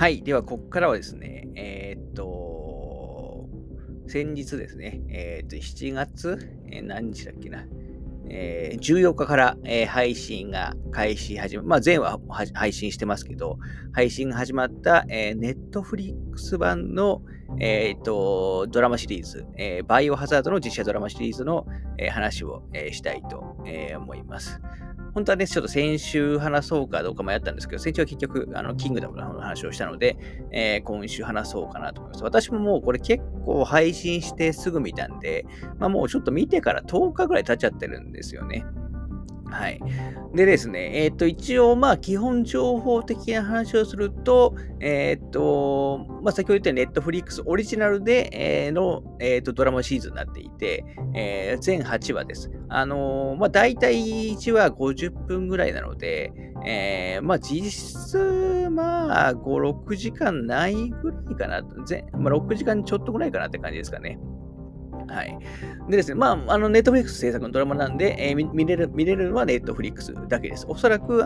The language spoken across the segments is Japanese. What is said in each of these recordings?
はい、ではここからはですね、先日ですね、7月、何日だっけな、14日から、配信が開始始ま、前は配信してますけど、配信が始まった、Netflix 版の、ドラマシリーズ、バイオハザードの実写ドラマシリーズの、話を、したいと、思います。本当はね、ちょっと先週話そうかどうか迷ったんですけど、先週は結局、キングダムの話をしたので、今週話そうかなと思います。私ももうこれ結構配信してすぐ見たんで、もうちょっと見てから10日ぐらい経っちゃってるんですよね。はい。でですね、一応、基本情報的な話をすると、先ほど言ったようにNetflixオリジナルで、ドラマシリーズになっていて、全8話です。大体1話50分ぐらいなので、実質、5、6時間ないぐらいかな。6時間ちょっとぐらいかなって感じですかね。はい。でですね、ネットフリックス制作のドラマなんで、見れるのはネットフリックスだけです。おそらく、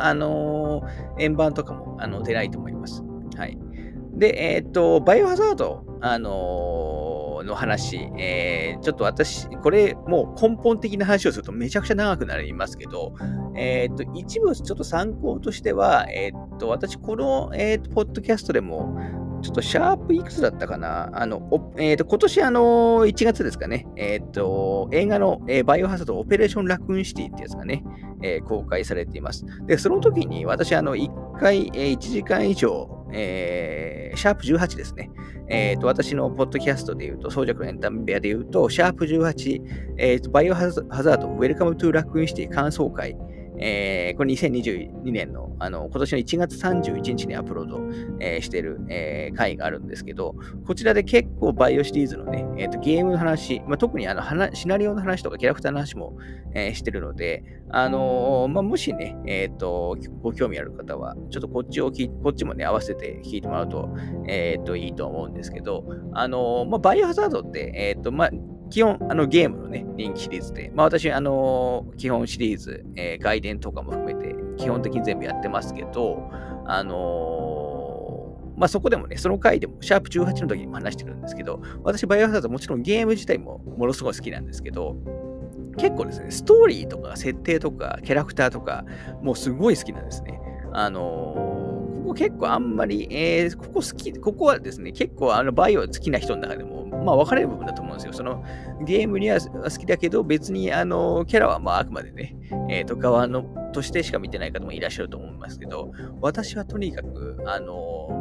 円盤とかも、出ないと思います。はい。で、バイオハザード、の話、ちょっと私、これ、もう根本的な話をするとめちゃくちゃ長くなりますけど、一部ちょっと参考としては、私、この、ポッドキャストでも、ちょっとシャープいくつだったかな今年1月ですかね、映画の、バイオハザードオペレーションラクーンシティってやつがね、公開されています。で、その時に私、1回、1時間以上、シャープ18ですね。私のポッドキャストで言うと、総弱のエンタメ部屋で言うと、シャープ18、バイオハザードウェルカムトゥーラクーンシティ感想会。これ2022年の、今年の1月31日にアップロード、してる、回があるんですけど、こちらで結構バイオシリーズのね、ゲームの話、特にシナリオの話とかキャラクターの話も、してるので、もしね、ご興味ある方は、ちょっとこっちもね、合わせて聞いてもらうと、いいと思うんですけど、バイオハザードって、基本、ゲームのね、人気シリーズで、私、基本シリーズ、外伝とかも含めて、基本的に全部やってますけど、そこでもね、その回でも、シャープ18の時にも話してるんですけど、私、バイオハザードもちろんゲーム自体もものすごい好きなんですけど、結構ですね、ストーリーとか、設定とか、キャラクターとか、もうすごい好きなんですね。結構あんまり、ここはですね、結構バイオ好きな人の中でも、分かれる部分だと思うんですよ。そのゲームには好きだけど、別にキャラはあくまでね、側のとしてしか見てない方もいらっしゃると思いますけど、私はとにかく、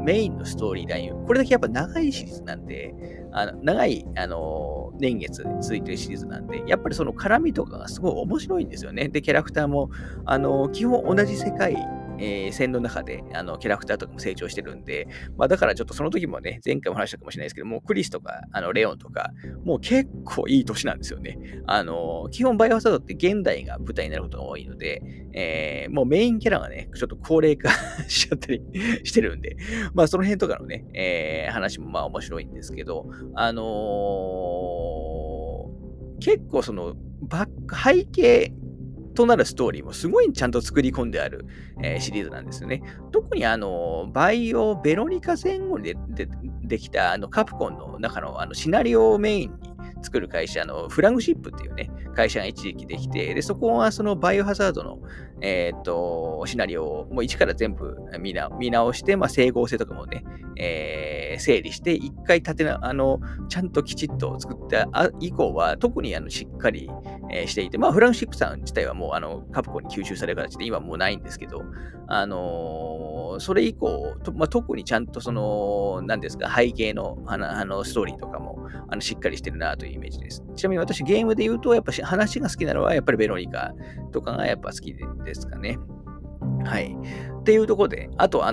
メインのストーリーライン、これだけやっぱ長いシリーズなんで、長い、年月続いてるシリーズなんで、やっぱりその絡みとかがすごい面白いんですよね。で、キャラクターも、基本同じ世界、線の中でキャラクターとかも成長してるんで、だからちょっとその時もね、前回も話したかもしれないですけども、クリスとかレオンとか、もう結構いい年なんですよね。基本バイオハザードって現代が舞台になることが多いので、もうメインキャラがね、ちょっと高齢化しちゃったりしてるんで、その辺とかのね、話も面白いんですけど、結構その背景となるストーリーもすごいちゃんと作り込んである、シリーズなんですよね。特にバイオベロニカ前後に できたカプコンの中のシナリオをメインに作る会社のフラグシップっていうね、会社が一時期できて、で、そこはそのバイオハザードの、シナリオをもう一から全部見直して、整合性とかもね、整理して、一回ちゃんときちっと作った以降は、特にしっかり、していて、フラグシップさん自体はもうカプコンに吸収される形で今もうないんですけど、それ以降、特にちゃんとその、何ですか、背景の、ストーリーとかも、しっかりしてるなというイメージです。ちなみに私、ゲームで言うと、やっぱり話が好きなのは、やっぱりベロニカとかがやっぱ好きですかね。はい。っていうところで、あと、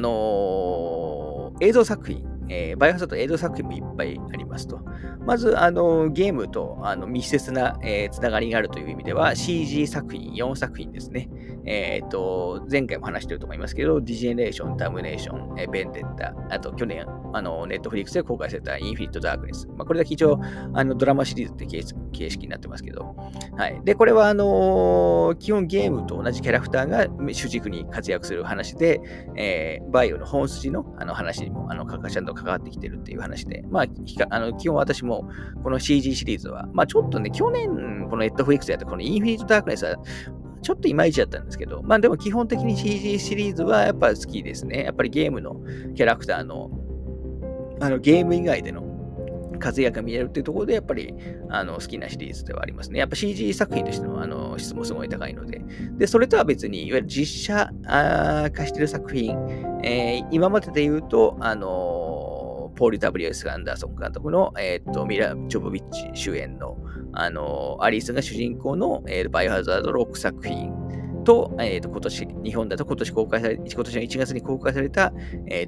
映像作品。バイオハザードエイド作品もいっぱいありますと。まずゲームと密接な、つながりがあるという意味では CG 作品4作品ですね。前回も話していると思いますけど、ディジェネレーション、タムネーション、ベンデッタ、あと去年Netflix で公開されたインフィニットダークネス。これだけ一応ドラマシリーズって形式になってますけど、はい、でこれは基本ゲームと同じキャラクターが主軸に活躍する話で、バイオの本筋の話にもちゃんと関わってきてるっていう話で、まあ、基本私もこの CG シリーズは、まあ、ちょっとね、去年このNetflixでやったこのインフィニットダークネスはちょっといまいちだったんですけど、まあでも基本的に CG シリーズはやっぱ好きですね。やっぱりゲームのキャラクターのゲーム以外での活躍が見えるっていうところでやっぱり好きなシリーズではありますね。やっぱ CG 作品としての質もすごい高いので、でそれとは別にいわゆる実写化している作品、今までで言うとポール W.S. アンダーソン監督の、ミラ・ジョボビッチ主演の、アリスが主人公の、バイオハザード6作品と、今年、日本だと今年の1月に公開された、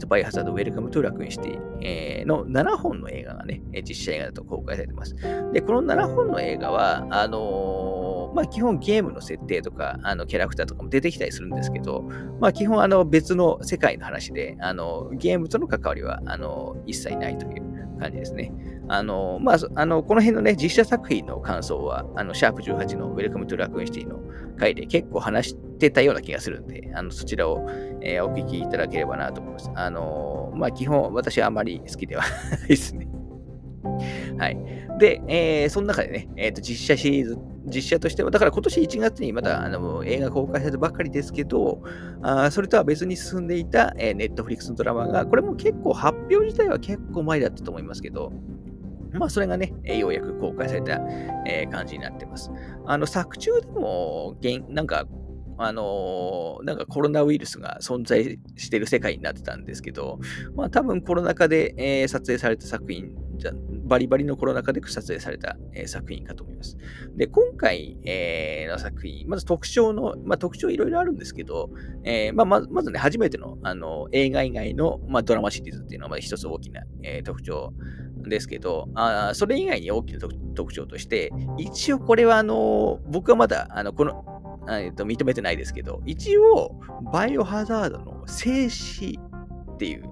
バイオハザードウェルカムトゥラクインシティの7本の映画がね、実写映画だと公開されてます。で、この7本の映画は、まあ、基本ゲームの設定とかキャラクターとかも出てきたりするんですけど、まあ、基本別の世界の話でゲームとの関わりは一切ないという感じですね。まあ、この辺のね、実写作品の感想はシャープ18のウェルカムトゥラクーンシティの回で結構話してたような気がするんで、そちらを、お聞きいただければなと思います。まあ、基本私はあまり好きではないですね。はい。で、その中でね、実写シリーズ、実写としては、だから今年1月にまだ映画公開されたばかりですけど、それとは別に進んでいた、Netflix のドラマが、これも結構発表自体は結構前だったと思いますけど、まあ、それがね、ようやく公開された、感じになってます。作中でも、なんかコロナウイルスが存在している世界になってたんですけど、まあ多分コロナ禍で、撮影された作品、バリバリのコロナ禍で撮影された、作品かと思います。で、今回、の作品、まず特徴いろいろあるんですけど、まずね、初めての、映画以外の、まあ、ドラマシリーズっていうのはまず一つ大きな、特徴ですけど、それ以外に大きな特徴として、一応これは僕はまだ、認めてないですけど、一応、バイオハザードの静止っていう、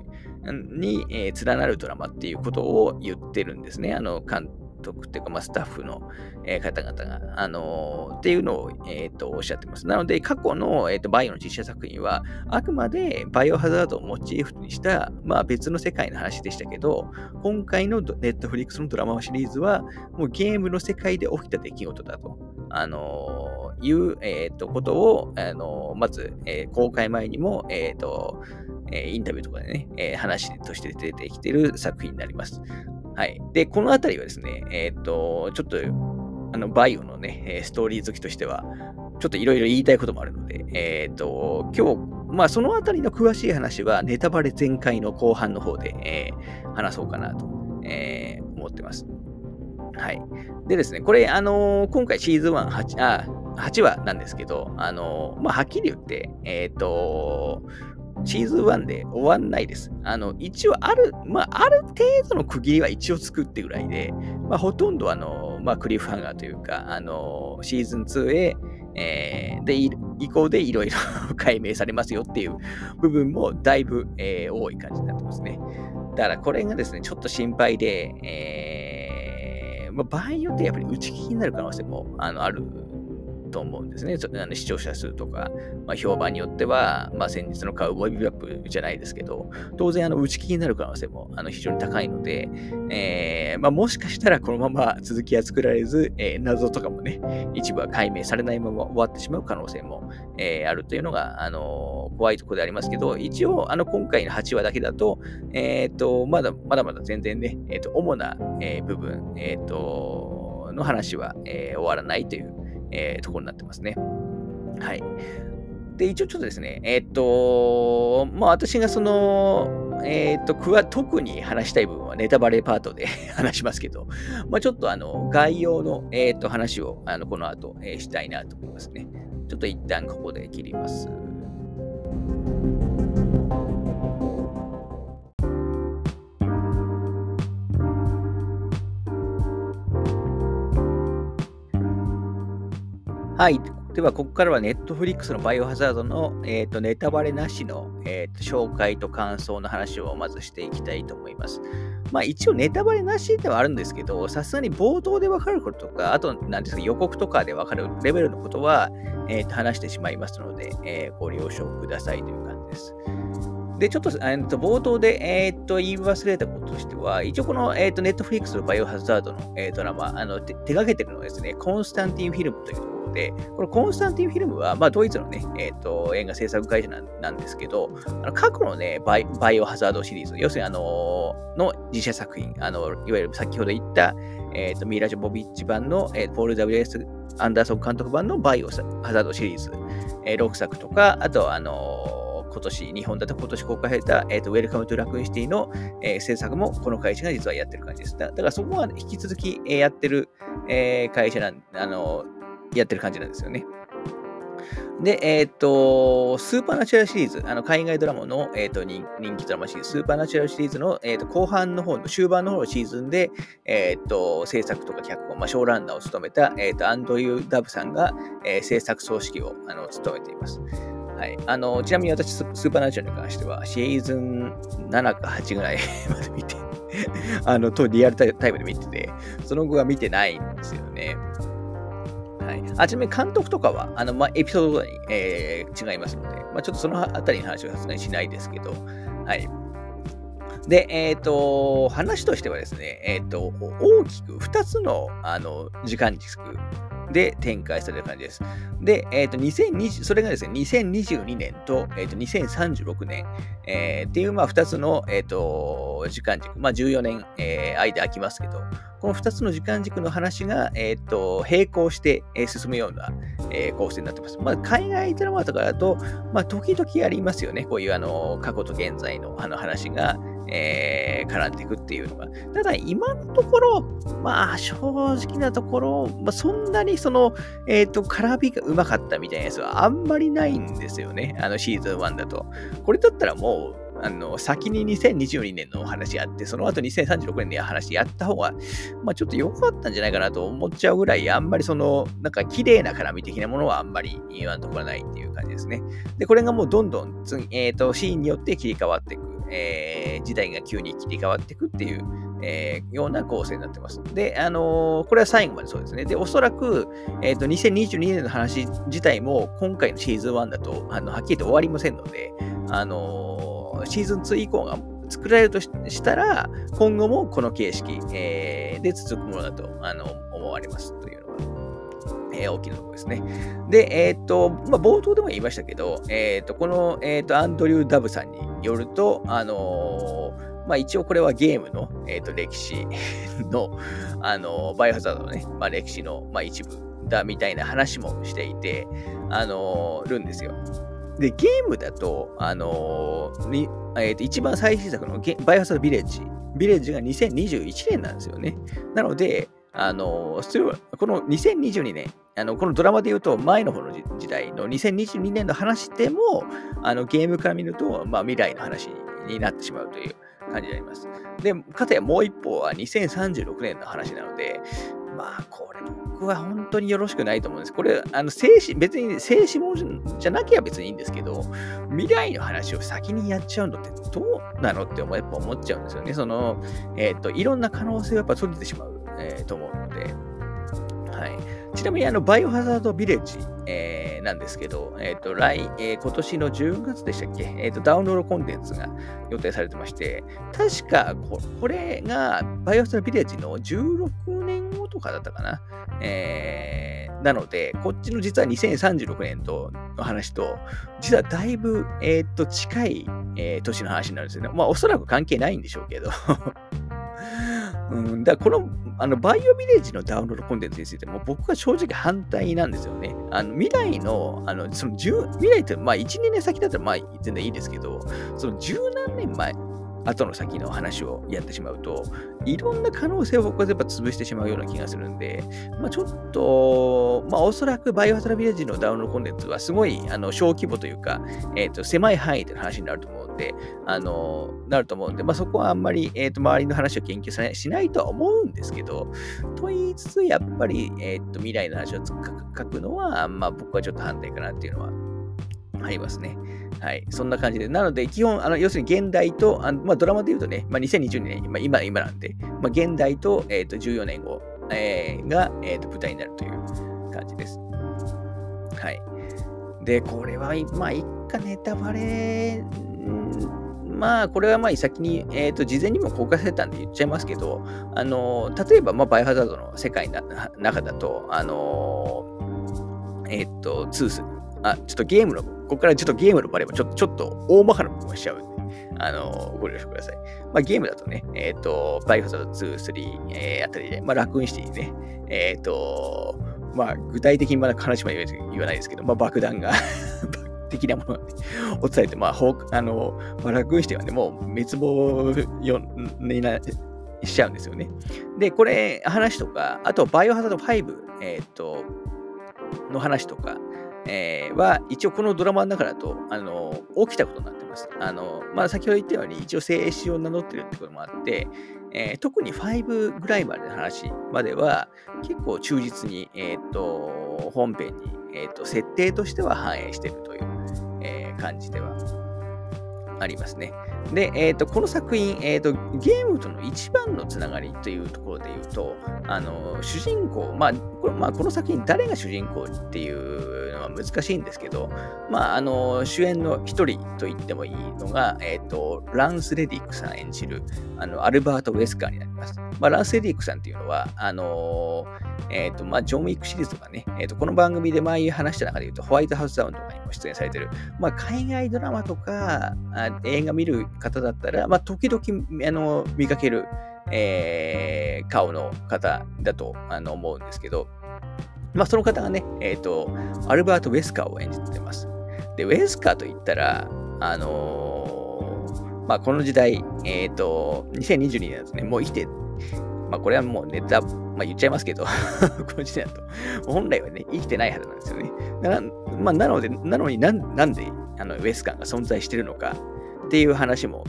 に、連なるドラマっていうことを言ってるんですね。監督っていうか、まあ、スタッフの、方々が、っていうのを、おっしゃってます。なので、過去の、バイオの実写作品は、あくまでバイオハザードをモチーフにした、まあ、別の世界の話でしたけど、今回のネットフリックスのドラマシリーズは、もうゲームの世界で起きた出来事だと。いう、ことを、まず、公開前にも、インタビューとかでね、話として出てきている作品になります。はい。で、このあたりはですね、ちょっと、バイオのね、ストーリー好きとしては、ちょっといろいろ言いたいこともあるので、今日、まあ、そのあたりの詳しい話は、ネタバレ全開の後半の方で、話そうかなと、思ってます。はい。でですね、これ、今回シーズン1、8話なんですけど、まあ、はっきり言って、シーズン1で終わんないです。一応まあ、ある程度の区切りは一応作ってぐらいで、まあ、ほとんどまあ、クリフハンガーというか、シーズン2へ、以降でいろいろ解明されますよっていう部分もだいぶ、多い感じになってますね。だからこれがですね、ちょっと心配で、まあ、場合によってやっぱり打ち切りになる可能性もあると思うんですね。視聴者数とか、まあ、評判によっては、まあ、先日のカウボーイビバップじゃないですけど、当然打ち切りになる可能性も非常に高いので、まあ、もしかしたらこのまま続きは作られず、謎とかもね、一部は解明されないまま終わってしまう可能性も、あるというのが、怖いところでありますけど、一応今回の8話だけだと、まだ全然ね、主な、部分、の話は、終わらないというところになってますね。はい。で、一応ちょっとですね、まあ私が特に話したい部分はネタバレパートで話しますけど、まあちょっと概要の、話をこの後、したいなと思いますね。ちょっと一旦ここで切ります。はい。では、ここからは Netflix のバイオハザードの、ネタバレなしの、紹介と感想の話をまずしていきたいと思います。まあ、一応ネタバレなしではあるんですけど、さすがに冒頭でわかることとか、あとなんですけど予告とかでわかるレベルのことは、話してしまいますので、ご了承くださいという感じです。で、ちょっと、冒頭で、言い忘れたこととしては、一応この、Netflix のバイオハザードの、ドラマ、手がけてるのはですね、コンスタンティンフィルムというで、このコンスタンティンフィルムは、まあ、ドイツの、ね映画制作会社 なんですけど、過去の、ね、バイオハザードシリーズ、要するにの自社作品、いわゆる先ほど言った、ミーラ・ジョボビッチ版の、ポール・ W.S. アンダーソン監督版のバイオハザードシリーズ、6作とか、あとは今年、日本だと今年公開された、ウェルカム・トゥ・ラクーン・シティの、制作もこの会社が実はやってる感じです。だからそこは引き続き、やってる、会社なんで、やってる感じなんですよね。で、スーパーナチュラルシリーズ、海外ドラマの、人気ドラマシリーズ、スーパーナチュラルシリーズの、後半の方の、終盤の方のシーズンで、制作とか脚本、まあ、ショーランナーを務めた、アンドリュー・ダブさんが、制作総指揮を務めています。はい、ちなみに私、スーパーナチュラルに関しては、シーズン7か8ぐらいまで見て、リアルタイムで見てて、その後は見てないんですよね。はい、ちなみに監督とかはエピソードごとに、違いますので、まあ、ちょっとそのあたりの話はさすがにしないですけど、はい、で、話としてはですね、大きく2つの、時間軸で展開される感じです。で、それがですね、2022年と、2036年、っていう、まあ、2つの、時間軸、まあ、14年、間空きますけど、この2つの時間軸の話が、並行して、進むような、構成になってます。まあ、海外ドラマとかだと、まあ、時々ありますよね。こういう、過去と現在の、話が、絡んでいくっていうのが。ただ、今のところ、まあ、正直なところ、まあ、そんなに絡みがうまかったみたいなやつはあんまりないんですよね。シーズン1だと。これだったらもう、先に2022年のお話やって、その後2036年の話やった方が、まあ、ちょっと良かったんじゃないかなと思っちゃうぐらい、あんまりなんか綺麗な絡み的なものはあんまり今のところないっていう感じですね。で、これがもうどんどんシーンによって切り替わっていく。時代が急に切り替わっていくっていう、ような構成になってます。で、これは最後までそうですね。で、おそらく、2022年の話自体も今回のシーズン1だと、はっきりと終わりませんので、シーズン2以降が作られるとしたら、今後もこの形式、で続くものだと思われますというのが。大きなところですね。で、まあ、冒頭でも言いましたけど、この、アンドリュー・ダブさんによると、まあ、一応これはゲームの、歴史の、バイオハザードのね、まあ、歴史の、まあ、一部だみたいな話もしていて、るんですよ。で、ゲームだと、一番最新作のバイオハザードビレッジが2021年なんですよね。なので、この2022年、このドラマでいうと前の方の時代の2022年の話でも、ゲームから見ると、まあ、未来の話になってしまうという感じになります。で、かたやもう一方は2036年の話なので、まあ、これ僕は本当によろしくないと思うんです。これ、別に静止ものじゃなきゃ別にいいんですけど、未来の話を先にやっちゃうのってどうなのってやっぱ思っちゃうんですよね。いろんな可能性をやっぱ閉じてしまう。と思うので、はい、ちなみにバイオハザードビレッジ、なんですけど、今年の10月でしたっけ、ダウンロードコンテンツが予定されてまして、確かこれがバイオハザードビレッジの16年後とかだったかな、なので、こっちの実は2036年の話と、実はだいぶ、近い、年の話になるんですよね。まあ、おそらく関係ないんでしょうけど。だからこの、バイオビレッジのダウンロードコンテンツについても僕は正直反対なんですよね。未来の、未来って、まあ1、2年先だったらまあ全然いいですけど、その十何年前後の先の話をやってしまうと、いろんな可能性を僕はやっぱ潰してしまうような気がするんで、ちょっと、おそらくバイオハザードビレッジのダウンロードコンテンツはすごい小規模というか、狭い範囲での話になると思うんで、そこはあんまり、周りの話を研究しないとは思うんですけど、と言いつつやっぱり、未来の話を書くのは、僕はちょっと反対かなっていうのはありますね。はい。そんな感じで。なので、基本、要するに現代と、ドラマで言うとね、2020年、今なんで、現代と、14年後、が、舞台になるという感じです。はい。で、これは、一家ネタバレ、これは先に、事前にも公開されたんで言っちゃいますけど、例えば、バイオハザードの世界の中だと、ちょっとゲームの、ここからちょっとゲームのバレもちょっと大まかな部分をしちゃうんで、ご了承ください。ゲームだとね、バイオハザード2、3、あたりで、ラクーンシティね、具体的に話は言わないですけど、爆弾が的なものを伝えて、ラクーンシティはね、もう滅亡になしちゃうんですよね。で、これ、話とか、あと、バイオハザード5、の話とか、は一応このドラマの中だと、起きたことになってます。先ほど言ったように一応生死を名乗ってるってこともあって、特に5ぐらいまでの話までは結構忠実に、本編に、設定としては反映しているという、感じではありますね。で、この作品、ゲームとの一番のつながりというところで言うと、主人公、この作品誰が主人公っていうのは難しいんですけど、主演の一人と言ってもいいのが、ランス・レディックさん演じるアルバート・ウェスカーになります。ランス・レディックさんっていうのは、ジョン・ウィックシリーズとかね、この番組で前話した中で言うと、ホワイトハウスダウンとかにも出演されてる、海外ドラマとか、映画見る方だったら、時々見かける、顔の方だと思うんですけど、その方がね、アルバート・ウェスカーを演じてます。で、ウェスカーといったら、この時代、2022年だとね、もう生きて、これはもうネタ、言っちゃいますけど、この時代だと、本来はね、生きてないはずなんですよね。なのになんでウェスカーが存在してるのかっていう話も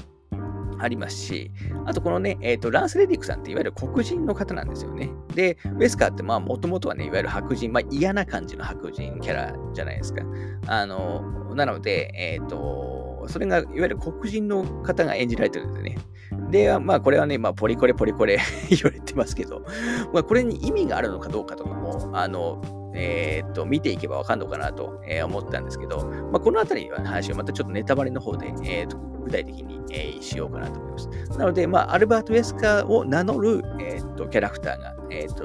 ありますし、あとこのね、ランス・レディックさんっていわゆる黒人の方なんですよね。で、ウェスカーってもともとはね、いわゆる白人、嫌な感じの白人キャラじゃないですか。なので、それがいわゆる黒人の方が演じられてるんですね。で、これはね、ポリコレ言われてますけど、これに意味があるのかどうかとかも、見ていけばわかんのかなと思ったんですけど、このあたりの話はまたちょっとネタバレの方で、具体的に、しようかなと思います。なので、アルバート・ウェスカーを名乗る、キャラクターが、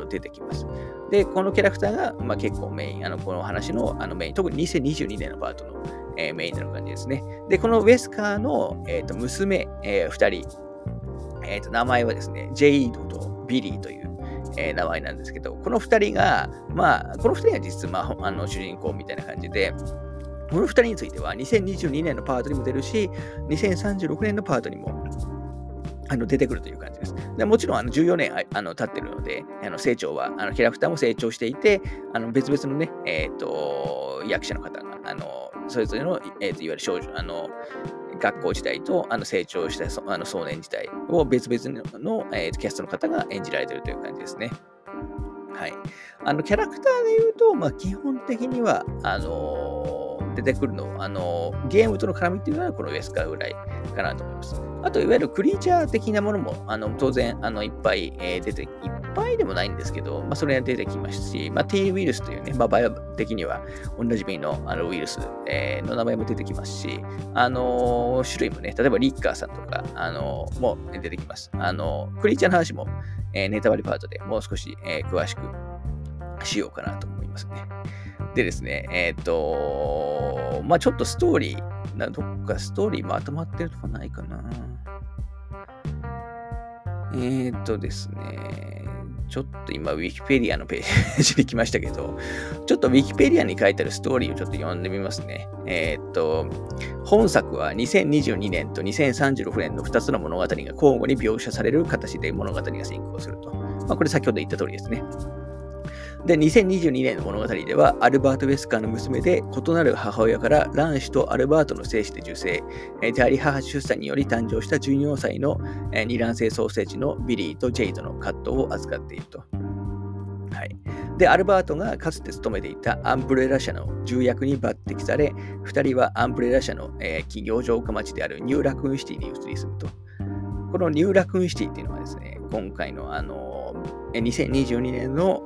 出てきます。で、このキャラクターが、結構メイン、この話の、メイン、特に2022年のパートの、メインになる感じですね。で、このウェスカーの、娘、2人、名前はですね、ジェイドとビリーという、名前なんですけど、この2人が、実は、主人公みたいな感じで、この2人については2022年のパートにも出るし、2036年のパートにも出てくるという感じです。で、もちろん14年経ってるので、成長は、キャラクターも成長していて、別々のね、役者の方が、それぞれの、いわゆる少女、学校時代と成長した少年時代を別々の、キャストの方が演じられているという感じですね。はい。キャラクターで言うと、基本的には、出てくるの、ゲームとの絡みっていうのはこのウェスカーぐらいかなと思います。あと、いわゆるクリーチャー的なものも、当然、いっぱい、いっぱいでもないんですけど、それが出てきますし、T ウイルスというね、バイオ的にはおなじみの、ウイルス、の名前も出てきますし、種類もね、例えばリッカーさんとか、も出てきます。クリーチャーの話も、ネタバレパートでもう少し、詳しくしようかなと思いますね。でですね、ちょっとストーリー、どっかストーリーまとまってるとかないかな。ですね、ちょっと今ウィキペディアのページに来ましたけど、ちょっとウィキペディアに書いてあるストーリーをちょっと読んでみますね。本作は2022年と2036年の2つの物語が交互に描写される形で物語が進行すると。まあ、これ先ほど言った通りですね。で、2022年の物語では、アルバート・ウェスカーの娘で、異なる母親から卵子とアルバートの精子で受精、代理母出産により誕生した14歳の二卵性双生児のビリーとジェイドの葛藤を扱っていると。はい、で、アルバートがかつて勤めていたアンブレラ社の重役に抜擢され、2人はアンブレラ社の、企業城下町であるニューラクーンシティに移り住むと。このニューラクーンシティっていうのはですね、今回の2022年の、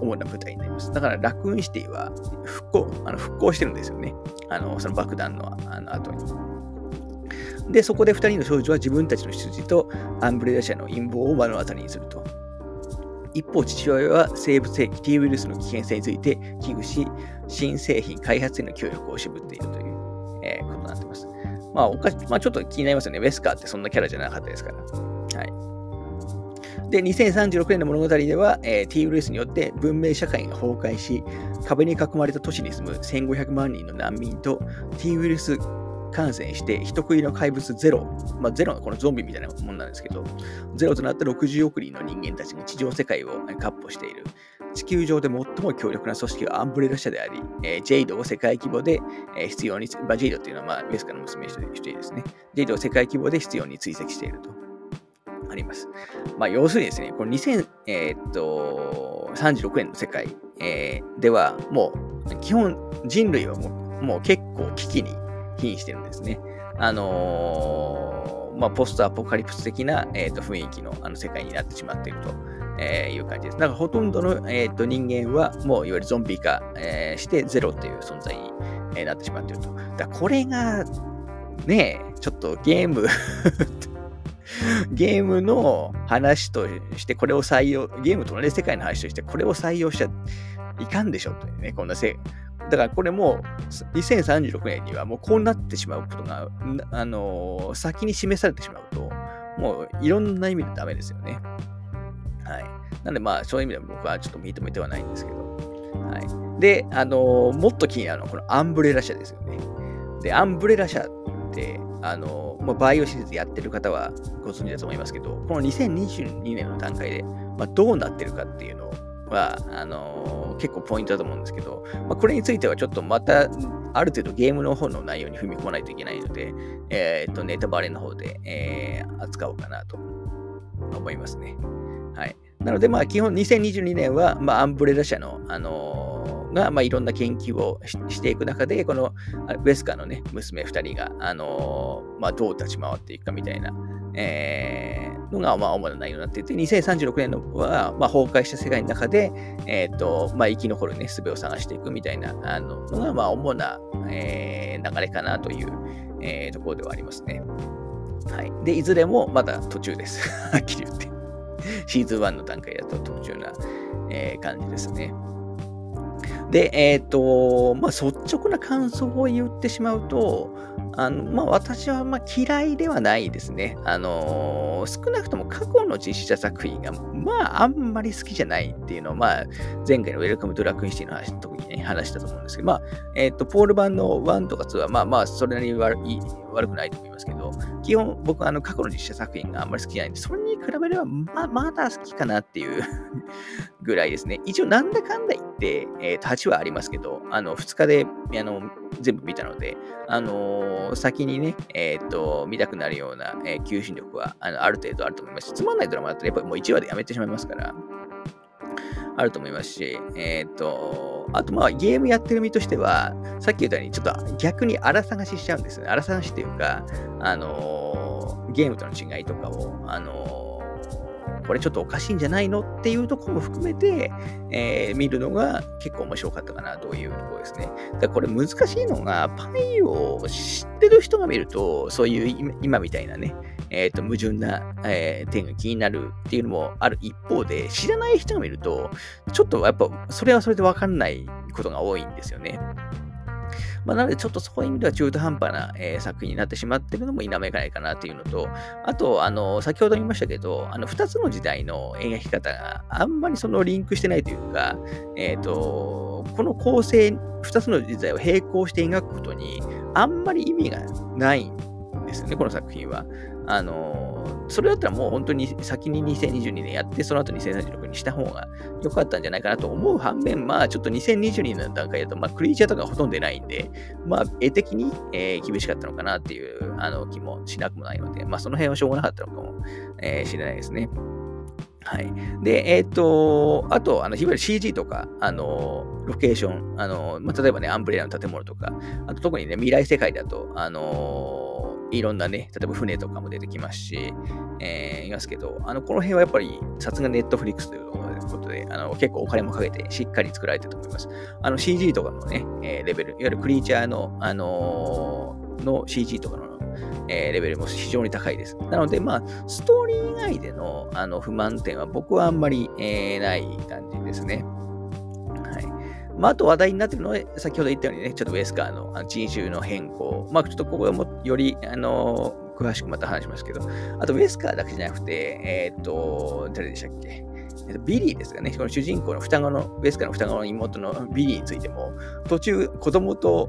主な舞台になります。だからラクーンシティは復興してるんですよね。その爆弾の後に。で、そこで2人の少女は自分たちの出自とアンブレラ社の陰謀を目の当たりにすると。一方、父親は生物兵器 T ウイルスの危険性について危惧し、新製品開発への協力を渋っているという、ことになっています。まあ、ちょっと気になりますよね。ウェスカーってそんなキャラじゃなかったですから。はい。で、2036年の物語では、T ウイルスによって文明社会が崩壊し、壁に囲まれた都市に住む1500万人の難民と T ウイルス感染して人食いの怪物ゼロ、ゼロのこのゾンビみたいなもんなんですけど、ゼロとなった60億人の人間たちが地上世界をかっ歩している。地球上で最も強力な組織はアンブレラ社であり、ジェイドを世界規模で必要に、ジェイドっていうのは、ウェスカの娘一人ですね。ジェイドを世界規模で必要に追跡していると。あります。要するにですね、この2036年の世界、では、もう、基本、人類はもう結構危機に瀕してるんですね。ポストアポカリプス的な、雰囲気の、世界になってしまっていると、いう感じです。だから、ほとんどの、人間は、もう、いわゆるゾンビ化、して、ゼロっていう存在に、なってしまっていると。だからこれが、ね、ちょっとゲームの話としてこれを採用、ゲームと同じ世界の話としてこれを採用しちゃいかんでしょというね、こんなだからこれも2036年にはもうこうなってしまうことが、先に示されてしまうと、もういろんな意味でダメですよね。はい。なんでそういう意味では僕はちょっと認めてはないんですけど。はい。で、もっと気になるのはこのアンブレラ社ですよね。で、アンブレラ社って、バイオシリーズやってる方はご存知だと思いますけど、この2022年の段階で、どうなってるかっていうのは結構ポイントだと思うんですけど、これについてはちょっとまたある程度ゲームの方の内容に踏み込まないといけないので、ネタバレの方で、扱おうかなと思いますね。はい、なので基本2022年は、アンブレラ社のがいろんな研究をしていく中で、このウェスカーのね娘2人がどう立ち回っていくかみたいな、のが主な内容になっていて、2036年のは崩壊した世界の中で生き残るね術を探していくみたいなのが主な、流れかなという、ところではありますね。はい、でいずれもまだ途中です。はっきり言ってシーズン1の段階だと途中な、感じですね。で、率直な感想を言ってしまうと、私は嫌いではないですね。少なくとも過去の実写作品が、あんまり好きじゃないっていうのを、前回のウェルカム・トゥ・ラクーンシティの話の時に、話したと思うんですけど、ポール版の1とか2は、それなりに悪くないと思いますけど、基本、僕は過去の実写作品があんまり好きじゃないんで、それに比べれば、まだ好きかなっていうぐらいですね。一応、なんだかんだ言って、8話ありますけど、2日で、全部見たので、先にね、見たくなるような、求心力はある程度あると思いますし、つまんないドラマだったらやっぱりもう1話でやめてしまいますから、あると思いますし、あとゲームやってる身としては、さっき言ったようにちょっと逆に荒探ししちゃうんですよね。荒探しっていうか、ゲームとの違いとかを、これちょっとおかしいんじゃないのっていうところも含めて、見るのが結構面白かったかなというところですね。だこれ難しいのが、パイを知ってる人が見ると、そういう今みたいなね、矛盾な、点が気になるっていうのもある一方で、知らない人が見ると、ちょっとやっぱそれはそれで分かんないことが多いんですよね。まあ、なのでちょっとそういう意味では中途半端な、作品になってしまっているのも否めないかなというのと、あと先ほど言いましたけど2つの時代の描き方があんまりそのリンクしてないというか、この構成2つの時代を並行して描くことにあんまり意味がないんですよね、この作品は。それだったらもう本当に先に2022年やってその後2036にした方が良かったんじゃないかなと思う反面、まあちょっと2022年の段階だとまあクリーチャーとかほとんどないんで、まあ絵的に厳しかったのかなっていう気もしなくもないので、まあその辺はしょうがなかったのかもしれないですね。はい。で、あと、いわゆる CG とか、ロケーション、まあ、例えばね、アンブレラの建物とか、あと特にね、未来世界だと、いろんなね、例えば船とかも出てきますし、いますけど、この辺はやっぱり、さすがNetflixということで、結構お金もかけて、しっかり作られてると思います。CG とかのね、レベル、いわゆるクリーチャーの、の CG とかの、レベルも非常に高いです。なので、まあ、ストーリー以外での、不満点は僕はあんまり、ない感じですね。はい。まあ、あと話題になってるのは、先ほど言ったようにね、ちょっとウェスカーの人種の変更。まあ、ちょっとここもより、詳しくまた話しますけど、あとウェスカーだけじゃなくて、誰でしたっけ？ビリーですかね、この主人公の双子の、ウェスカーの双子の妹のビリーについても、途中、子供と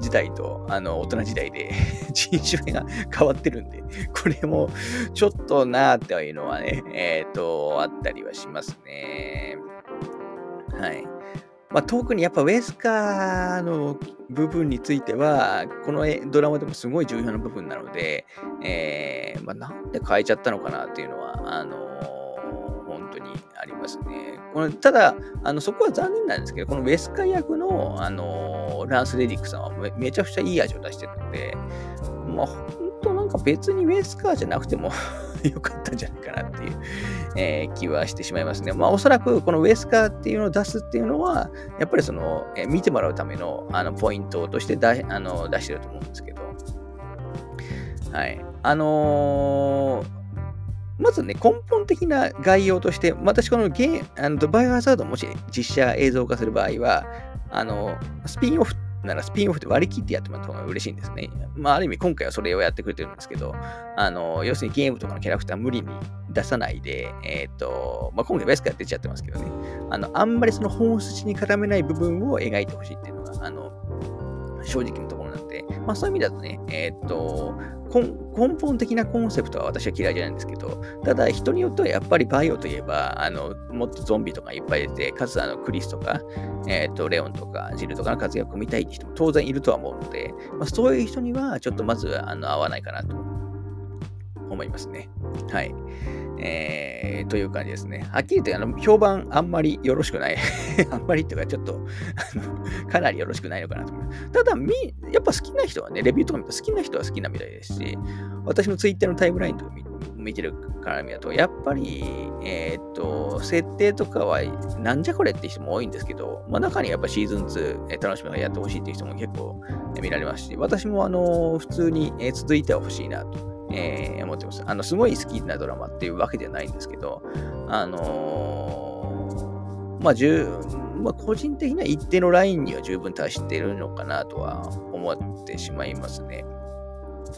時代と大人時代で人種が変わってるんで、これもちょっとなーっていうのはね、あったりはしますね。はい。まあ、特にやっぱウェスカーの部分については、このドラマでもすごい重要な部分なので、まあ、なんで変えちゃったのかなっていうのは、にありますね。このただそこは残念なんですけど、このウェスカー役の、ランス・レディックさんは めちゃくちゃいい味を出してるので、まあ、本当なんか別にウェスカーじゃなくてもよかったんじゃないかなっていう、気はしてしまいますね。まあ、おそらくこのウェスカーっていうのを出すっていうのはやっぱりその、見てもらうための、ポイントとして出してると思うんですけど、はい、まずね、根本的な概要として、私このバイオハザードもし実写映像化する場合は、スピンオフならスピンオフで割り切ってやってもらった方が嬉しいんですね。まあ、ある意味今回はそれをやってくれてるんですけど、要するにゲームとかのキャラクター無理に出さないで、まあ、今回ベースから出ちゃってますけどね、あんまりその本筋に絡めない部分を描いてほしいっていうのが、正直なところなんで、まあ、そういう意味だとね、根本的なコンセプトは私は嫌いじゃないんですけど、ただ人によってはやっぱりバイオといえばもっとゾンビとかいっぱい出て、かつクリスとか、レオンとかジルとかの活躍を見たいって人も当然いるとは思うので、まあ、そういう人にはちょっとまず合わないかなと思いますね。はい。という感じですね。はっきり言って評判あんまりよろしくない。あんまりっていうかちょっとかなりよろしくないのかなと思います。ただやっぱ好きな人はね、レビューとか見たら好きな人は好きなみたいですし、私のツイッターのタイムラインとか見てるから見ると、やっぱり、設定とかはなんじゃこれって人も多いんですけど、まあ、中にやっぱシーズン2、楽しみながらやってほしいっていう人も結構見られますし、私も普通に続いてはほしいなと。思ってます。すごい好きなドラマっていうわけじゃないんですけど、まあ、個人的な一定のラインには十分達してるのかなとは思ってしまいますね。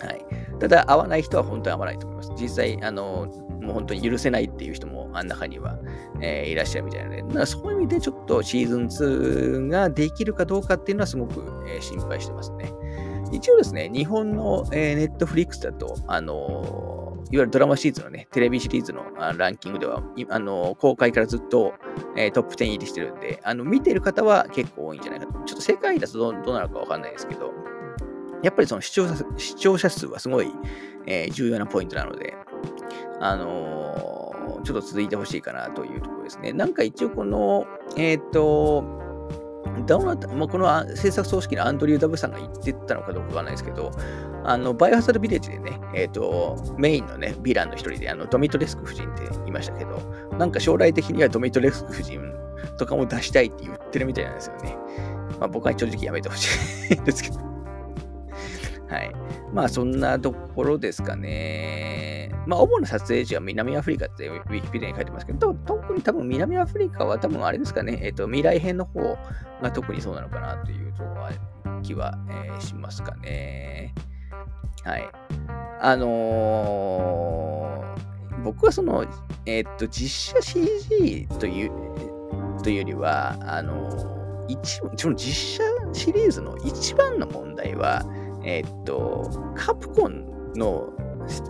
はい。ただ、合わない人は本当に合わないと思います。実際、もう本当に許せないっていう人も中には、いらっしゃるみたいなので、だからそういう意味でちょっとシーズン2ができるかどうかっていうのはすごく、心配してますね。一応ですね、日本のNetflixだと、いわゆるドラマシリーズのね、テレビシリーズのランキングでは、公開からずっと、トップ10入りしてるんで、見てる方は結構多いんじゃないかと。ちょっと世界だとどうなるかわかんないですけど、やっぱりその視聴者数はすごい、重要なポイントなので、ちょっと続いてほしいかなというところですね。なんか一応この、まあ、この制作組織のアンドリュー・ダブさんが言ってたのかどうかわからないですけど、バイオハザード・ヴィレッジでね、メインのね、ヴィランの一人でドミトレスク夫人って言いましたけど、なんか将来的にはドミトレスク夫人とかも出したいって言ってるみたいなんですよね。まあ、僕は正直やめてほしいんですけど。はい。まあそんなところですかね。まあ主な撮影地は南アフリカってウィキペディアに書いてますけど、特に多分南アフリカは多分あれですかね、未来編の方が特にそうなのかなという気は、しますかね。はい。僕はその、実写 CG というよりは、その実写シリーズの一番の問題は、カプコンの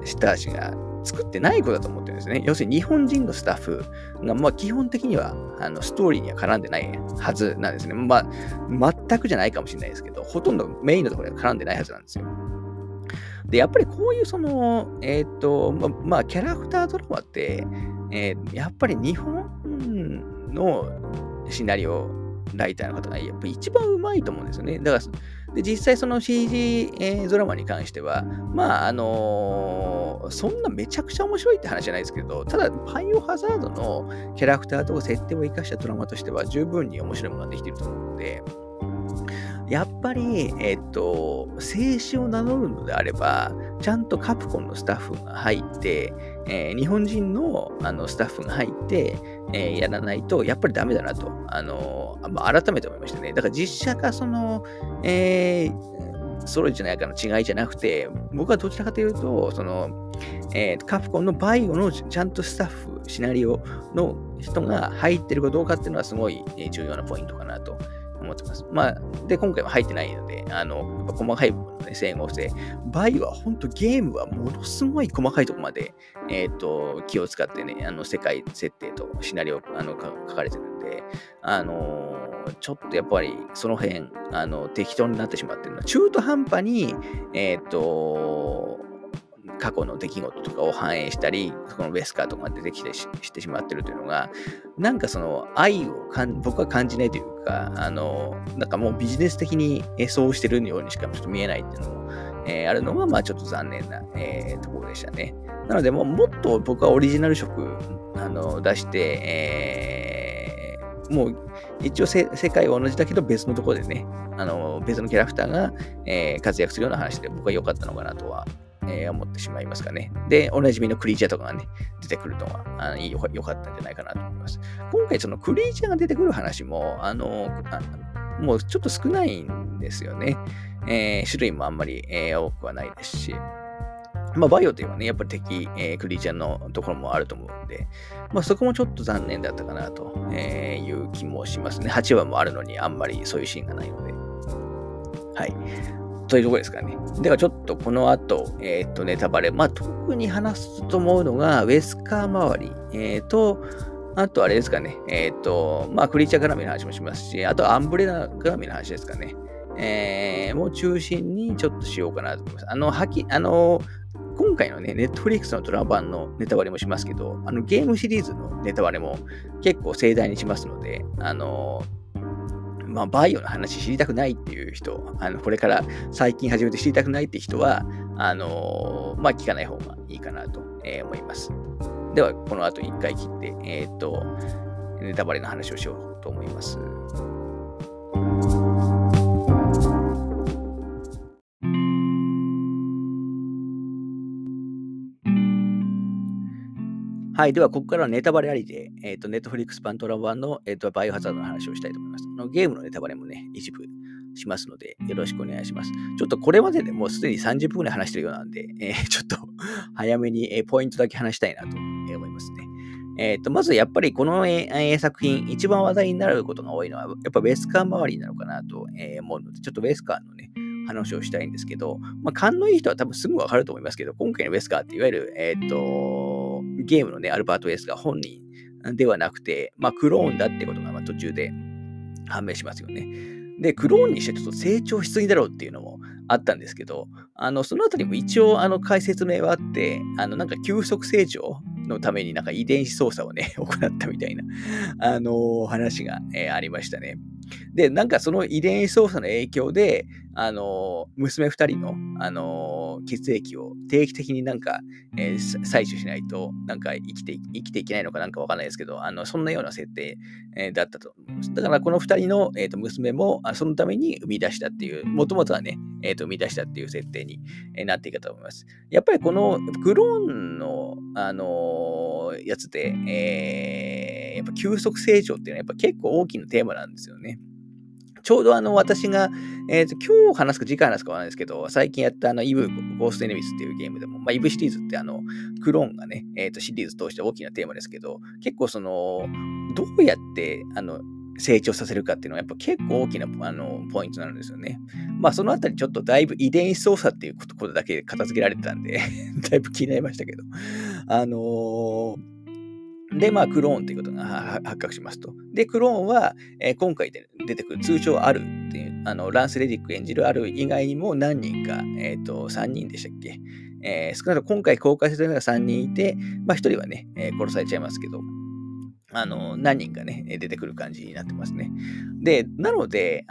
人たちが作ってないことだと思ってるんですね。要するに日本人のスタッフが、まあ、基本的にはストーリーには絡んでないはずなんですね。まあ、全くじゃないかもしれないですけど、ほとんどメインのところには絡んでないはずなんですよ。で、やっぱりこういうその、まあ、キャラクタードラマって、やっぱり日本のシナリオライターの方がやっぱり一番うまいと思うんですよね。だからで実際その CG、ドラマに関しては、まあそんなめちゃくちゃ面白いって話じゃないですけど、ただバイオハザードのキャラクターとか設定を生かしたドラマとしては十分に面白いものができていると思うので、やっぱり、静止を名乗るのであれば、ちゃんとカプコンのスタッフが入って、日本人の、スタッフが入って、やらないと、やっぱりダメだなと、改めて思いましたね。だから実写か、ソロじゃないかの違いじゃなくて、僕はどちらかというと、カプコンのバイオのちゃんとスタッフ、シナリオの人が入ってるかどうかっていうのはすごい重要なポイントかなと思ってます。まあ、で、今回は入ってないので、細かい部分の、整合性。バイは本当ゲームはものすごい細かいところまで、気を使ってね、世界設定とシナリオ書かれてるんで、ちょっとやっぱりその辺、適当になってしまってるのは、中途半端に、過去の出来事とかを反映したり、このウェスカーとかが出てきてしてしまってるというのが、なんかその愛を僕は感じないというか、なんかもうビジネス的にそうしてるようにしかちょっと見えないっていうのも、あるのが、まあちょっと残念な、ところでしたね。なので、もっと僕はオリジナル色出して、もう一応世界は同じだけど別のところでね、別のキャラクターが、活躍するような話で僕は良かったのかなとは。思ってしまいますかね。で、おなじみのクリーチャーとかがね、出てくるのは良かったんじゃないかなと思います。今回、そのクリーチャーが出てくる話も、もうちょっと少ないんですよね。種類もあんまり、多くはないですし。まあ、バイオというのはね、やっぱり敵、クリーチャーのところもあると思うんで、まあ、そこもちょっと残念だったかなという気もしますね。8話もあるのに、あんまりそういうシーンがないので。はい。というところですかね。ではちょっとこの後、ネタバレ、まあ特に話すと思うのが、ウェスカー周り、あとあれですかね、まあクリーチャー絡みの話もしますし、あとアンブレラ絡みの話ですかね、もう中心にちょっとしようかなと思います。今回のね、Netflix のドラマ版のネタバレもしますけど、ゲームシリーズのネタバレも結構盛大にしますので、まあ、バイオの話知りたくないっていう人、これから最近始めて知りたくないって人は、まあ、聞かない方がいいかなと思います。では、この後一回切って、ネタバレの話をしようと思います。はい。では、ここからはネタバレありで、Netflix 版ドラマ版の、バイオハザードの話をしたいと思います。ゲームのネタバレもね、一部しますので、よろしくお願いします。ちょっとこれまででもうすでに30分ぐらい話してるようなんで、ちょっと早めに、ポイントだけ話したいなと思いますね。まずやっぱりこの、作品、一番話題になることが多いのは、やっぱウェスカー周りなのかなと思うので、ちょっとウェスカーのね、話をしたいんですけど、まあ、勘のいい人は多分すぐわかると思いますけど、今回のウェスカーっていわゆる、ゲームのね、アルバート・ウェスカー本人ではなくて、まあ、クローンだってことがまあ途中で判明しますよね。で、クローンにしてちょっと成長しすぎだろうっていうのもあったんですけど、そのあたりも一応、解説名はあって、なんか急速成長のためになんか遺伝子操作をね、行ったみたいな、話が、ありましたね。で、なんかその遺伝子操作の影響で、娘2人の、血液を定期的になんか、採取しないと、なんか生きていけないのかなんかわかんないですけど、そんなような設定、だったと思います。だからこの2人の、娘も、そのために生み出したっていう、もともとはね、生み出したっていう設定になっていくと思います。やっぱりこのクローンの、やつで、やっぱ急速成長っていうのはやっぱ結構大きなテーマなんですよね。ちょうど私が、今日話すか次回話すかはないですけど、最近やったイブ・ゴースト・エネミスっていうゲームでも、イブシリーズってクローンがね、シリーズ通して大きなテーマですけど、結構その、どうやって成長させるかっていうのはやっぱ結構大きなポイントなんですよね。まあそのあたりちょっとだいぶ遺伝子操作っていうことだけで片付けられてたんで、だいぶ気になりましたけど。で、まあ、クローンということが発覚しますと。で、クローンは、今回で出てくる通称アルっていう、ランス・レディック演じるアル以外にも何人か、3人でしたっけ、少なくとも今回公開されたのが3人いて、まあ、1人はね、殺されちゃいますけど、何人かね、出てくる感じになってますね。で、なので、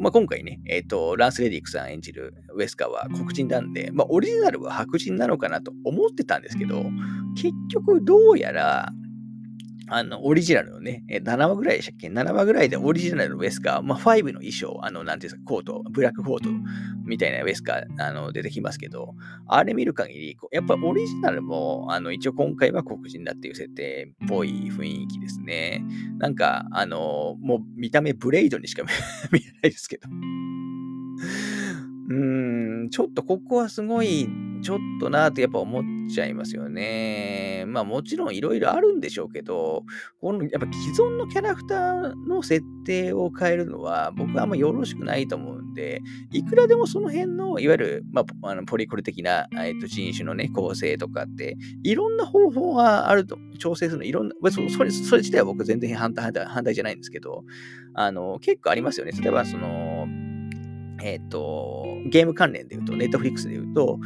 まあ、今回ね、ランス・レディックさん演じるウェスカーは黒人なんで、まあ、オリジナルは白人なのかなと思ってたんですけど、結局どうやら、オリジナルのね、7話ぐらいでしたっけ ?7 話ぐらいでオリジナルのウェスカー、まあ、5の衣装、なんていうんですか、コート、ブラックコートみたいなウェスカー、出てきますけど、あれ見る限り、やっぱオリジナルも、一応今回は黒人だっていう設定っぽい雰囲気ですね。なんか、もう見た目ブレイドにしか見えないですけど。ちょっとここはすごい、ちょっとなぁとやっぱ思っちゃいますよね。まあもちろんいろいろあるんでしょうけど、このやっぱ既存のキャラクターの設定を変えるのは僕はあんまよろしくないと思うんで、いくらでもその辺のいわゆる、まあ、ポリコレ的な、人種のね構成とかっていろんな方法があると調整するのいろんなそれ自体は僕全然反対じゃないんですけど、結構ありますよね。例えばそのゲーム関連で言うと、Netflix で言うと、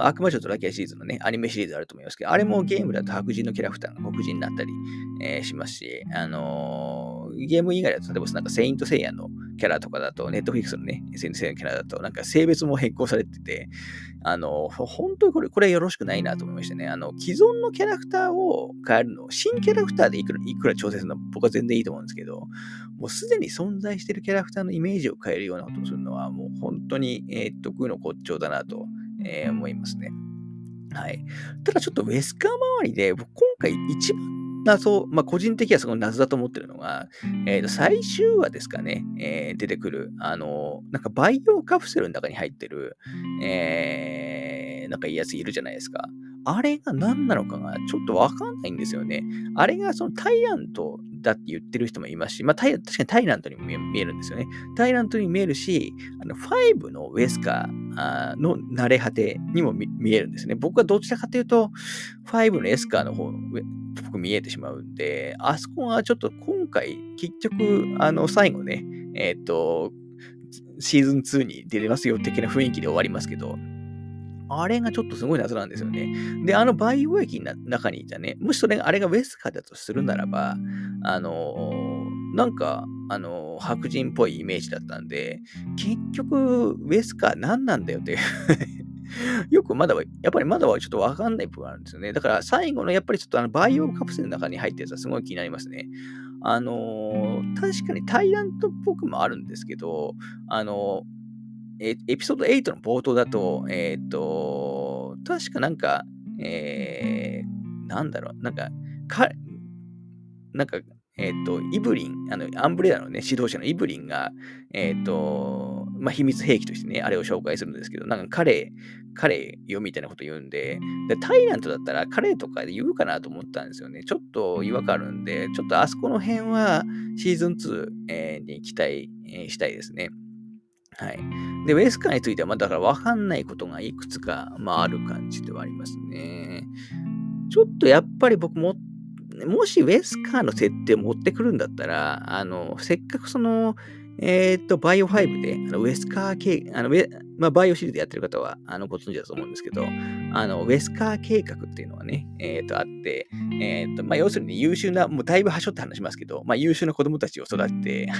悪魔女とラキアシリーズのね、アニメシリーズあると思いますけど、あれもゲームだと白人のキャラクターが黒人になったり、しますし、ゲーム以外だと、例えばなんかセイントセイヤのキャラとかだと、Netflix のね、セイントセイヤのキャラだと、なんか性別も変更されてて、本当にこれよろしくないなと思いましたね。既存のキャラクターを変えるの、新キャラクターでいくら調整するのは僕は全然いいと思うんですけど、もうすでに存在しているキャラクターのイメージを変えるようなことをするのは、もう本当に、愚の骨頂だなと、思いますね。はい。ただちょっとウェスカー周りで、僕今回一番謎、まあ個人的にはその謎だと思ってるのが、最終話ですかね、出てくる、なんか培養カプセルの中に入ってる、なんかいいやついるじゃないですか。あれが何なのかがちょっとわかんないんですよね。あれがそのタイラントだって言ってる人もいますし、まあ、確かにタイラントにも見えるんですよね。タイラントに見えるし、5のウェスカーの慣れ果てにも 見えるんですね。僕はどちらかというと、5のエスカーの方の僕見えてしまうんで、あそこはちょっと今回、結局、最後ね、シーズン2に出れますよ的な雰囲気で終わりますけど、あれがちょっとすごい謎なんですよね。で、培養液の中にいたね、もしそれがあれがウェスカーだとするならば、なんか、白人っぽいイメージだったんで、結局、ウェスカー何なんだよっていう。よくまだは、やっぱりまだはちょっとわかんない部分があるんですよね。だから最後のやっぱりちょっと培養カプセルの中に入ってるやつはすごい気になりますね。確かにタイラントっぽくもあるんですけど、エピソード8の冒頭だと、確かなんか、なんだろう、なんか、イブリン、アンブレラのね、指導者のイブリンが、まあ、秘密兵器としてね、あれを紹介するんですけど、なんか彼よみたいなこと言うんで、タイラントだったら彼とかで言うかなと思ったんですよね。ちょっと違和感あるんで、ちょっとあそこの辺はシーズン2、に期待、したいですね。はい。で、ウェスカーについては、まあ、だから分かんないことがいくつか、まあ、ある感じではありますね。ちょっとやっぱり僕もしウェスカーの設定を持ってくるんだったら、せっかくその、バイオ5で、ウェスカー系、まあ、バイオシールドやってる方はご存知だと思うんですけど、ウェスカー計画っていうのがね、あって、まあ、要するに優秀な、もうだいぶ端折って話しますけど、まあ、優秀な子供たちを育てて、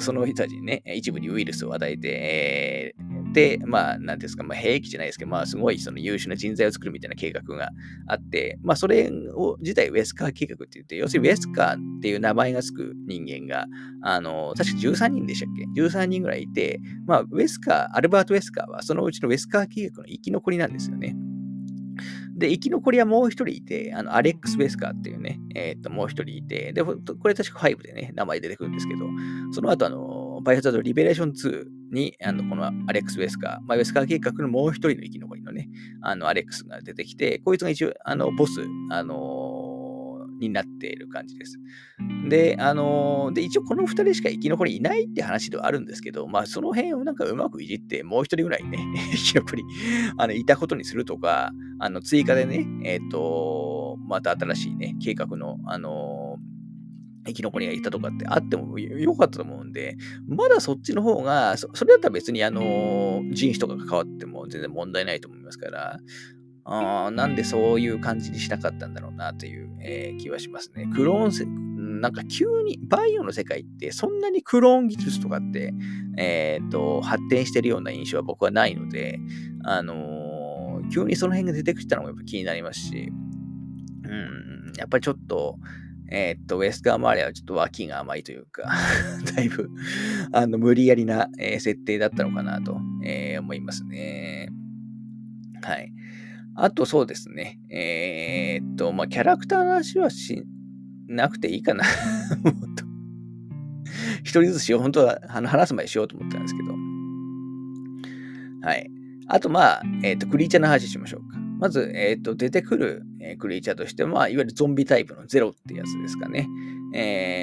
その人たちにね、一部にウイルスを与えて、で、まあ、なんですか、まあ、兵器じゃないですけど、まあ、すごいその優秀な人材を作るみたいな計画があって、まあ、それを自体ウェスカー計画って言って、要するにウェスカーっていう名前がつく人間が、確か13人でしたっけ ?13 人ぐらいいて、まあ、ウェスカー、アルバート・ウェスカーは、そのうちのウェスカー計画の生き残りなんですよね。で、生き残りはもう一人いて、アレックス・ウェスカーっていうね、もう一人いて、で、これ確か5でね、名前出てくるんですけど、その後、バイオハザード・リベレーション2に、このアレックス・ウェスカー、まあ、ウェスカー計画のもう一人の生き残りのね、アレックスが出てきて、こいつが一応、ボス、になっている感じです。で、で一応この2人しか生き残りいないって話ではあるんですけど、まあその辺をなんかうまくいじって、もう1人ぐらいね、生き残りいたことにするとか、追加でね、また新しいね、計画の、生き残りがいたとかってあってもよかったと思うんで、まだそっちの方が、それだったら別に人種とかが変わっても全然問題ないと思いますから、なんでそういう感じにしなかったんだろうなという、気はしますね。クローンなんか急にバイオの世界ってそんなにクローン技術とかって、発展してるような印象は僕はないので、急にその辺が出てきたのもやっぱ気になりますし、やっぱりちょっとウェスカー周りはちょっと脇が甘いというか、だいぶ無理やりな、設定だったのかなと、思いますね。はい。あとそうですね。まあ、キャラクターの話はしなくていいかな。もっと。一人ずつ本当は話すまでしようと思ったんですけど。はい。あと、まあ、クリーチャーの話しましょうか。まず、出てくるクリーチャーとしては、まあ、いわゆるゾンビタイプのゼロってやつですかね。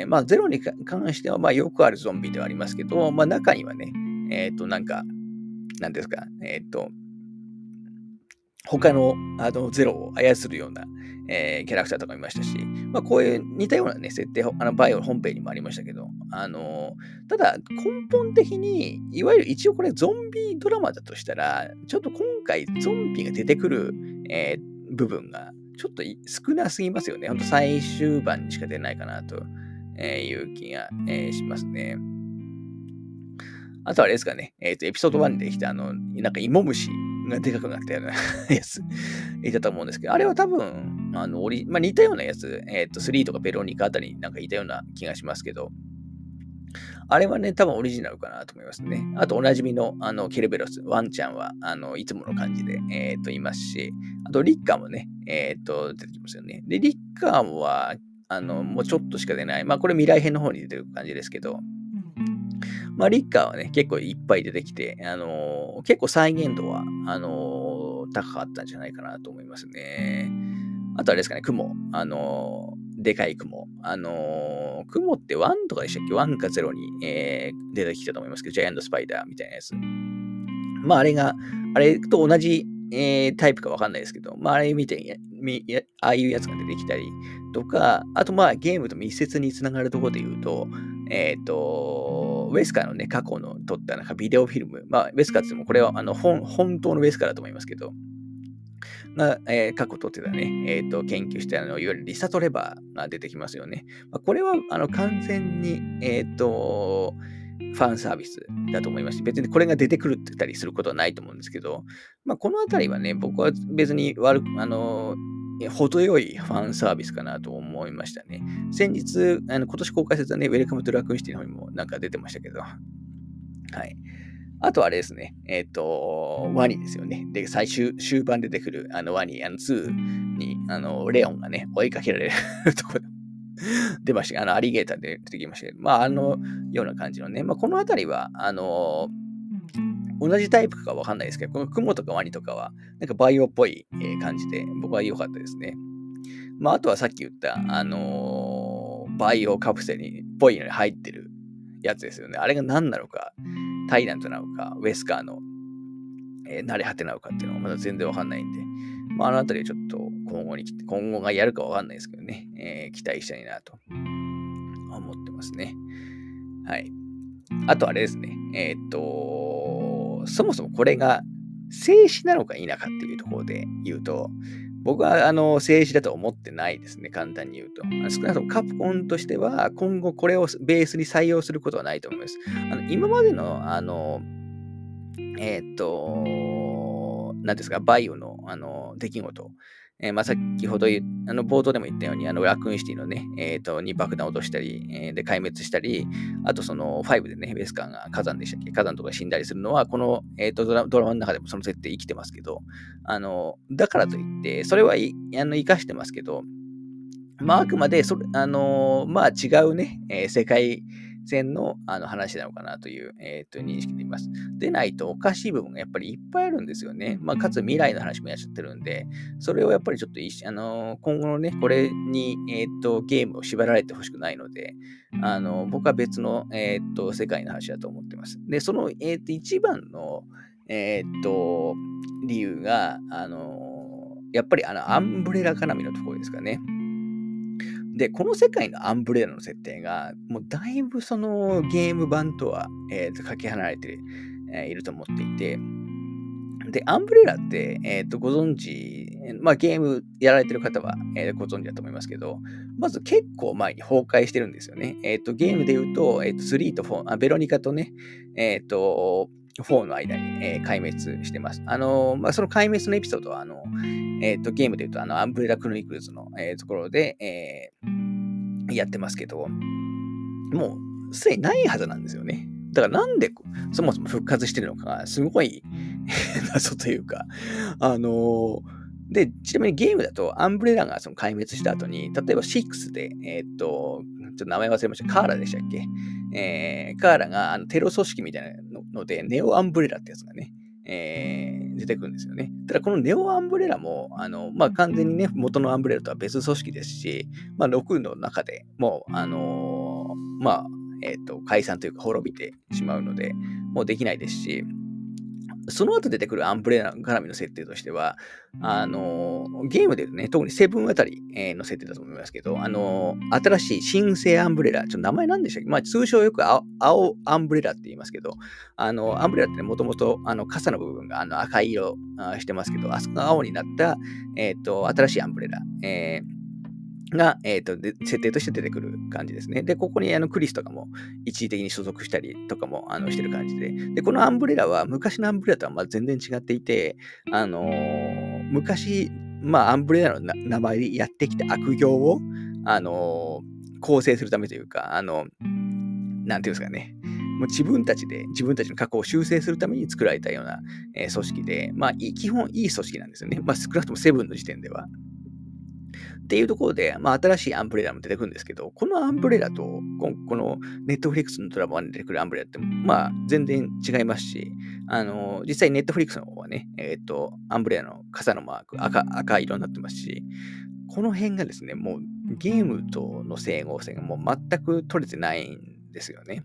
まあ、ゼロに関しては、まあ、よくあるゾンビではありますけど、まあ、中にはね、なんか、なんですか、他のゼロを操るような、キャラクターとかもいましたし、まあ、こういう似たようなね、設定、バイオの本編にもありましたけど、ただ根本的に、いわゆる一応これゾンビドラマだとしたら、ちょっと今回ゾンビが出てくる、部分がちょっと少なすぎますよね。ほんと最終盤にしか出ないかなという気が、しますね。あとはあれですかね、エピソード1にできたなんか芋虫がでかくなったようなやついたと思うんですけど、あれは多分まあ、似たようなやつ、3とかベロニカあたりになんかいたような気がしますけど、あれはね、多分オリジナルかなと思いますね。あと、おなじみの、ケルベロス、ワンちゃんは、いつもの感じで、いますし、あと、リッカーもね、出てきますよね。で、リッカーは、もうちょっとしか出ない。まあ、これ未来編の方に出てる感じですけど、まあ、リッカーはね、結構いっぱい出てきて、結構再現度は、高かったんじゃないかなと思いますね。あと、あれですかね、雲。でかい雲。雲って1とかでしたっけ ?1 か0に、出てきたと思いますけど、ジャイアントスパイダーみたいなやつ。まあ、あれと同じ、タイプかわかんないですけど、まあ、あれ見て、ああいうやつが出てきたりとか、あと、まあ、ゲームと密接につながるところで言うと、ウェスカーのね、過去の撮ったなんかビデオフィルム、まあ、ウェスカーって言っても、これは本当のウェスカーだと思いますけど、過去撮ってたね、研究したいわゆるリサ・トレバーが出てきますよね。まあ、これは完全に、ファンサービスだと思いますし、別にこれが出てくるってたりすることはないと思うんですけど、まあ、このあたりはね、僕は別に程よいファンサービスかなと思いましたね。先日、今年公開されたね、ウェルカムトゥラクーンシティの方にもなんか出てましたけど。はい。あとあれですね、ワニですよね。で、最終盤で出てくるワニ、2に、レオンがね、追いかけられるところ出ました。アリゲーターで出てきましたけど、まあ、ような感じのね、まあ、このあたりは、同じタイプかわかんないですけど、この雲とかワニとかは、なんかバイオっぽい感じで、僕は良かったですね。まあ、あとはさっき言った、バイオカプセルっぽいのに入ってるやつですよね。あれが何なのか、タイラントなのか、ウェスカーの、慣れ果てなのかっていうのはまだ全然わかんないんで、まあ、あのあたりはちょっと今後がやるかわかんないですけどね、期待したいなと思ってますね。はい。あとあれですね、そもそもこれが静止なのか否かっていうところで言うと、僕は静止だと思ってないですね、簡単に言うと。少なくともカプコンとしては今後これをベースに採用することはないと思います。今までの何ですか、バイオの出来事、先ほど冒頭でも言ったようにラクーンシティのね、に爆弾を落としたり、で壊滅したり、あとその5でね、ベスカーが火山でしたっけ、火山とか死んだりするのはこの、ドラマの中でもその設定生きてますけど、だからといってそれは生かしてますけど、あくまで違うね、世界線の話なのかなという、認識でいます。でないとおかしい部分がやっぱりいっぱいあるんですよね。かつ未来の話もやっちゃってるんで、それをやっぱりちょっと今後のね、これに、ゲームを縛られてほしくないので、僕は別の、世界の話だと思ってます。で、その、一番の、理由が、やっぱりアンブレラ絡みのところですかね。で、この世界のアンブレラの設定が、もうだいぶそのゲーム版とは、かけ離れていると思っていて、で、アンブレラって、ご存知、ゲームやられてる方は、ご存知だと思いますけど、まず結構前に崩壊してるんですよね。ゲームで言うと、3と4、ベロニカとね、4の間に、壊滅してます。その壊滅のエピソードは、ゲームで言うと、アンブレラ・クロニクルズの、ところで、やってますけど、もう、すでにないはずなんですよね。だからなんで、そもそも復活してるのかが、すごい謎というか、で、ちなみにゲームだと、アンブレラがその壊滅した後に、例えば6で、ちょっと名前忘れました。カーラでしたっけ？カーラがテロ組織みたいなので、ネオアンブレラってやつがね、出てくるんですよね。ただこのネオアンブレラも、完全にね、元のアンブレラとは別組織ですし、6の中でもう、解散というか滅びてしまうので、もうできないですし、その後出てくるアンブレラ絡みの設定としては、ゲームでね、特にセブンあたりの設定だと思いますけど、新しい新生アンブレラ、ちょっと名前なんでしたっけ？通称よく青アンブレラって言いますけど、アンブレラってね、もともと傘の部分が赤い色してますけど、あそこが青になった、新しいアンブレラ。が、設定として出てくる感じですね。で、ここにクリスとかも一時的に所属したりとかもしてる感じで。で、このアンブレラは昔のアンブレラとは全然違っていて、昔、アンブレラの名前でやってきた悪行を、構成するためというか、なんていうんですかね。もう自分たちの過去を修正するために作られたような、組織で、基本いい組織なんですよね。少なくともセブンの時点では。っていうところで、新しいアンブレラも出てくるんですけど、このアンブレラと、この Netflix のドラマに出てくるアンブレラって、全然違いますし、実際 Netflix の方はね、アンブレラの傘のマーク、赤色になってますし、この辺がですね、もうゲームとの整合性がもう全く取れてないんですよね。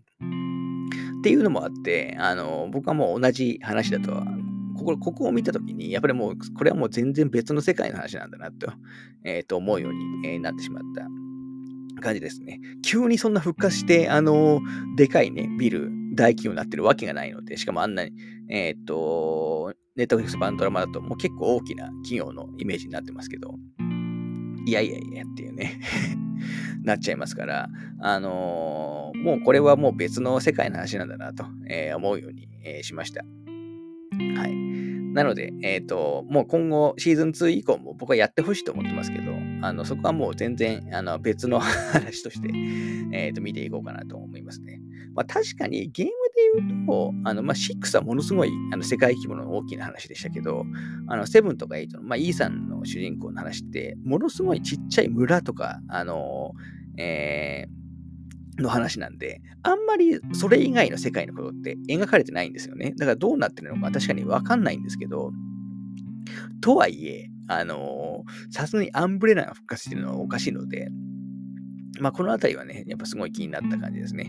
っていうのもあって、僕はもう同じ話だとは、ここを見たときに、やっぱりもう、これはもう全然別の世界の話なんだなと、思うようになってしまった感じですね。急にそんな復活して、でかいね、ビル、大企業になってるわけがないので、しかもあんなに、ネットフリックス版ドラマだと、もう結構大きな企業のイメージになってますけど、いやいやいやっていうね、なっちゃいますから、もうこれはもう別の世界の話なんだなと、思うように、しました。はい。なので、もう今後、シーズン2以降も僕はやってほしいと思ってますけど、そこはもう全然、別の話として、見ていこうかなと思いますね。確かにゲームで言うと、6はものすごい、世界規模の大きな話でしたけど、7とか8の、イーサンの主人公の話って、ものすごいちっちゃい村とか、の話なんで、あんまりそれ以外の世界のことって描かれてないんですよね。だからどうなってるのか確かに分かんないんですけど、とはいえ、さすがにアンブレラが復活してるのはおかしいので、このあたりはね、やっぱすごい気になった感じですね。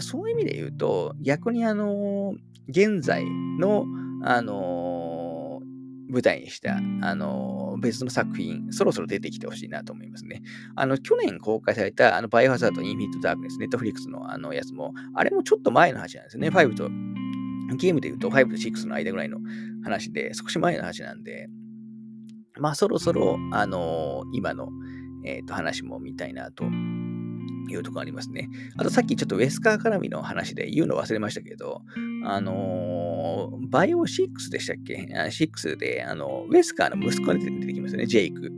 そういう意味で言うと、逆に現在の、舞台にした、別の作品、そろそろ出てきてほしいなと思いますね。去年公開された、バイオハザードインフィニットダークネス、ネットフリックスのやつも、あれもちょっと前の話なんですよね。5とゲームで言うと5と6の間ぐらいの話で、少し前の話なんで、まあそろそろ、今の、話も見たいなというところありますね。あとさっきちょっとウェスカー絡みの話で言うの忘れましたけど、バイオ6でしたっけ？6で、ウェスカーの息子が出てきますよね、ジェイク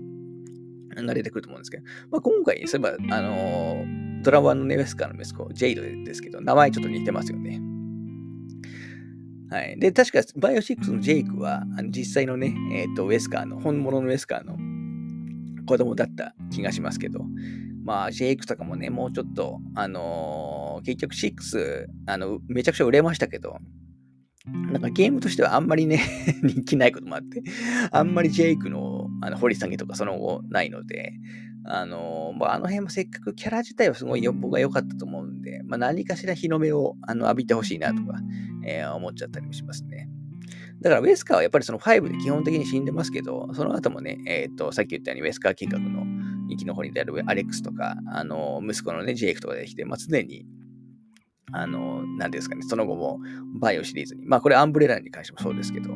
が出てくると思うんですけど、まあ、今回、そういえば、ドラマのね、ウェスカーの息子、ジェイドですけど、名前ちょっと似てますよね。はい。で、確か、バイオ6のジェイクは、実際のね、ウェスカーの、本物のウェスカーの子供だった気がしますけど、まあ、ジェイクとかもね、もうちょっと、結局6、めちゃくちゃ売れましたけど、なんかゲームとしてはあんまりね、人気ないこともあって、あんまりジェイクの、掘り下げとかその後ないので、まあ、あの辺もせっかくキャラ自体はすごい僕は良かったと思うんで、まあ、何かしら日の目を浴びてほしいなとか、思っちゃったりもしますね。だからウェスカーはやっぱりその5で基本的に死んでますけど、その後もね、さっき言ったようにウェスカー計画の生き残りであるアレックスとか、息子のね、ジェイクとかできて、まあ、常に、何ですかね、その後もバイオシリーズに、まあこれアンブレラに関してもそうですけど、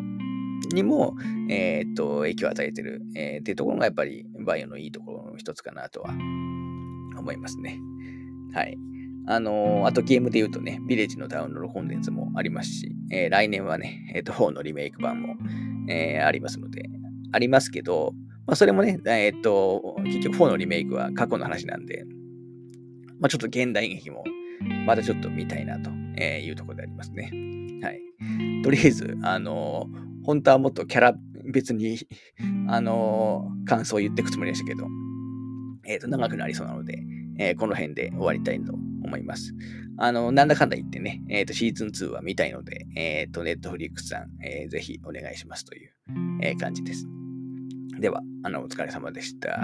にも、影響を与えてる、っていうところがやっぱりバイオのいいところの一つかなとは思いますね。はい。あとゲームで言うとね、ヴィレッジのダウンロードコンテンツもありますし、来年はね、4のリメイク版も、ありますので、ありますけど、まあそれもね、結局4のリメイクは過去の話なんで、まあちょっと現代劇もまたちょっと見たいなというところでありますね。はい。とりあえず、本当はもっとキャラ別に、感想を言っていくつもりでしたけど、長くなりそうなので、この辺で終わりたいと思います。なんだかんだ言ってね、シーズン2は見たいので、Netflix さん、ぜひお願いしますという、感じです。では、お疲れ様でした。